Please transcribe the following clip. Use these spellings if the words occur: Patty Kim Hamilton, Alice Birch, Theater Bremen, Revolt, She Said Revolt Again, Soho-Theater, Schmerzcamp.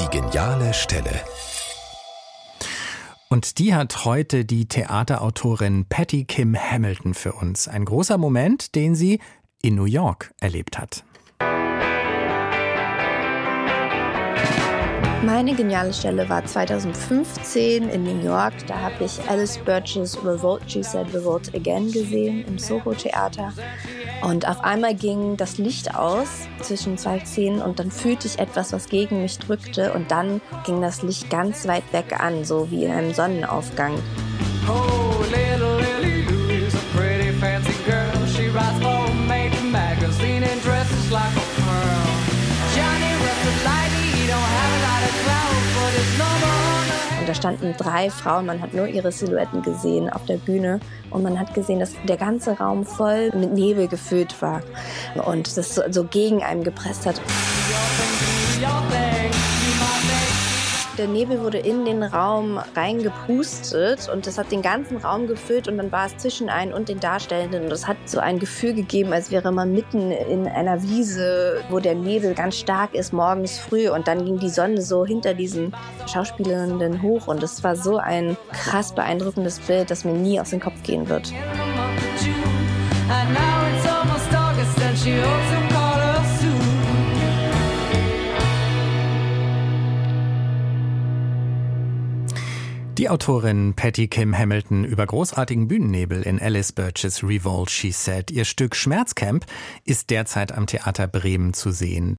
Die geniale Stelle. Und die hat heute die Theaterautorin Patty Kim Hamilton für uns. Ein großer Moment, den sie in New York erlebt hat. Meine geniale Stelle war 2015 in New York. Da habe ich Alice Birch's Revolt, She Said Revolt Again gesehen im Soho-Theater. Und auf einmal ging das Licht aus zwischen zwei Szenen und dann fühlte ich etwas, was gegen mich drückte. Und dann ging das Licht ganz weit weg an, so wie in einem Sonnenaufgang. Oh, little Lily Lou is a pretty fancy girl. She writes homemade magazine and dresses like a pearl. Johnny was a lady, he don't have a lot of clout, but it's normal. Und da standen 3 Frauen, man hat nur ihre Silhouetten gesehen auf der Bühne und man hat gesehen, dass der ganze Raum voll mit Nebel gefüllt war und das so gegen einen gepresst hat. Der Nebel wurde in den Raum reingepustet und das hat den ganzen Raum gefüllt und dann war es zwischen einen und den Darstellenden und das hat so ein Gefühl gegeben, als wäre man mitten in einer Wiese, wo der Nebel ganz stark ist, morgens früh und dann ging die Sonne so hinter diesen Schauspielerinnen hoch und es war so ein krass beeindruckendes Bild, das mir nie aus dem Kopf gehen wird. Die Autorin Patty Kim Hamilton über großartigen Bühnennebel in Alice Birch's Revolt, She Said. Ihr Stück Schmerzcamp ist derzeit am Theater Bremen zu sehen.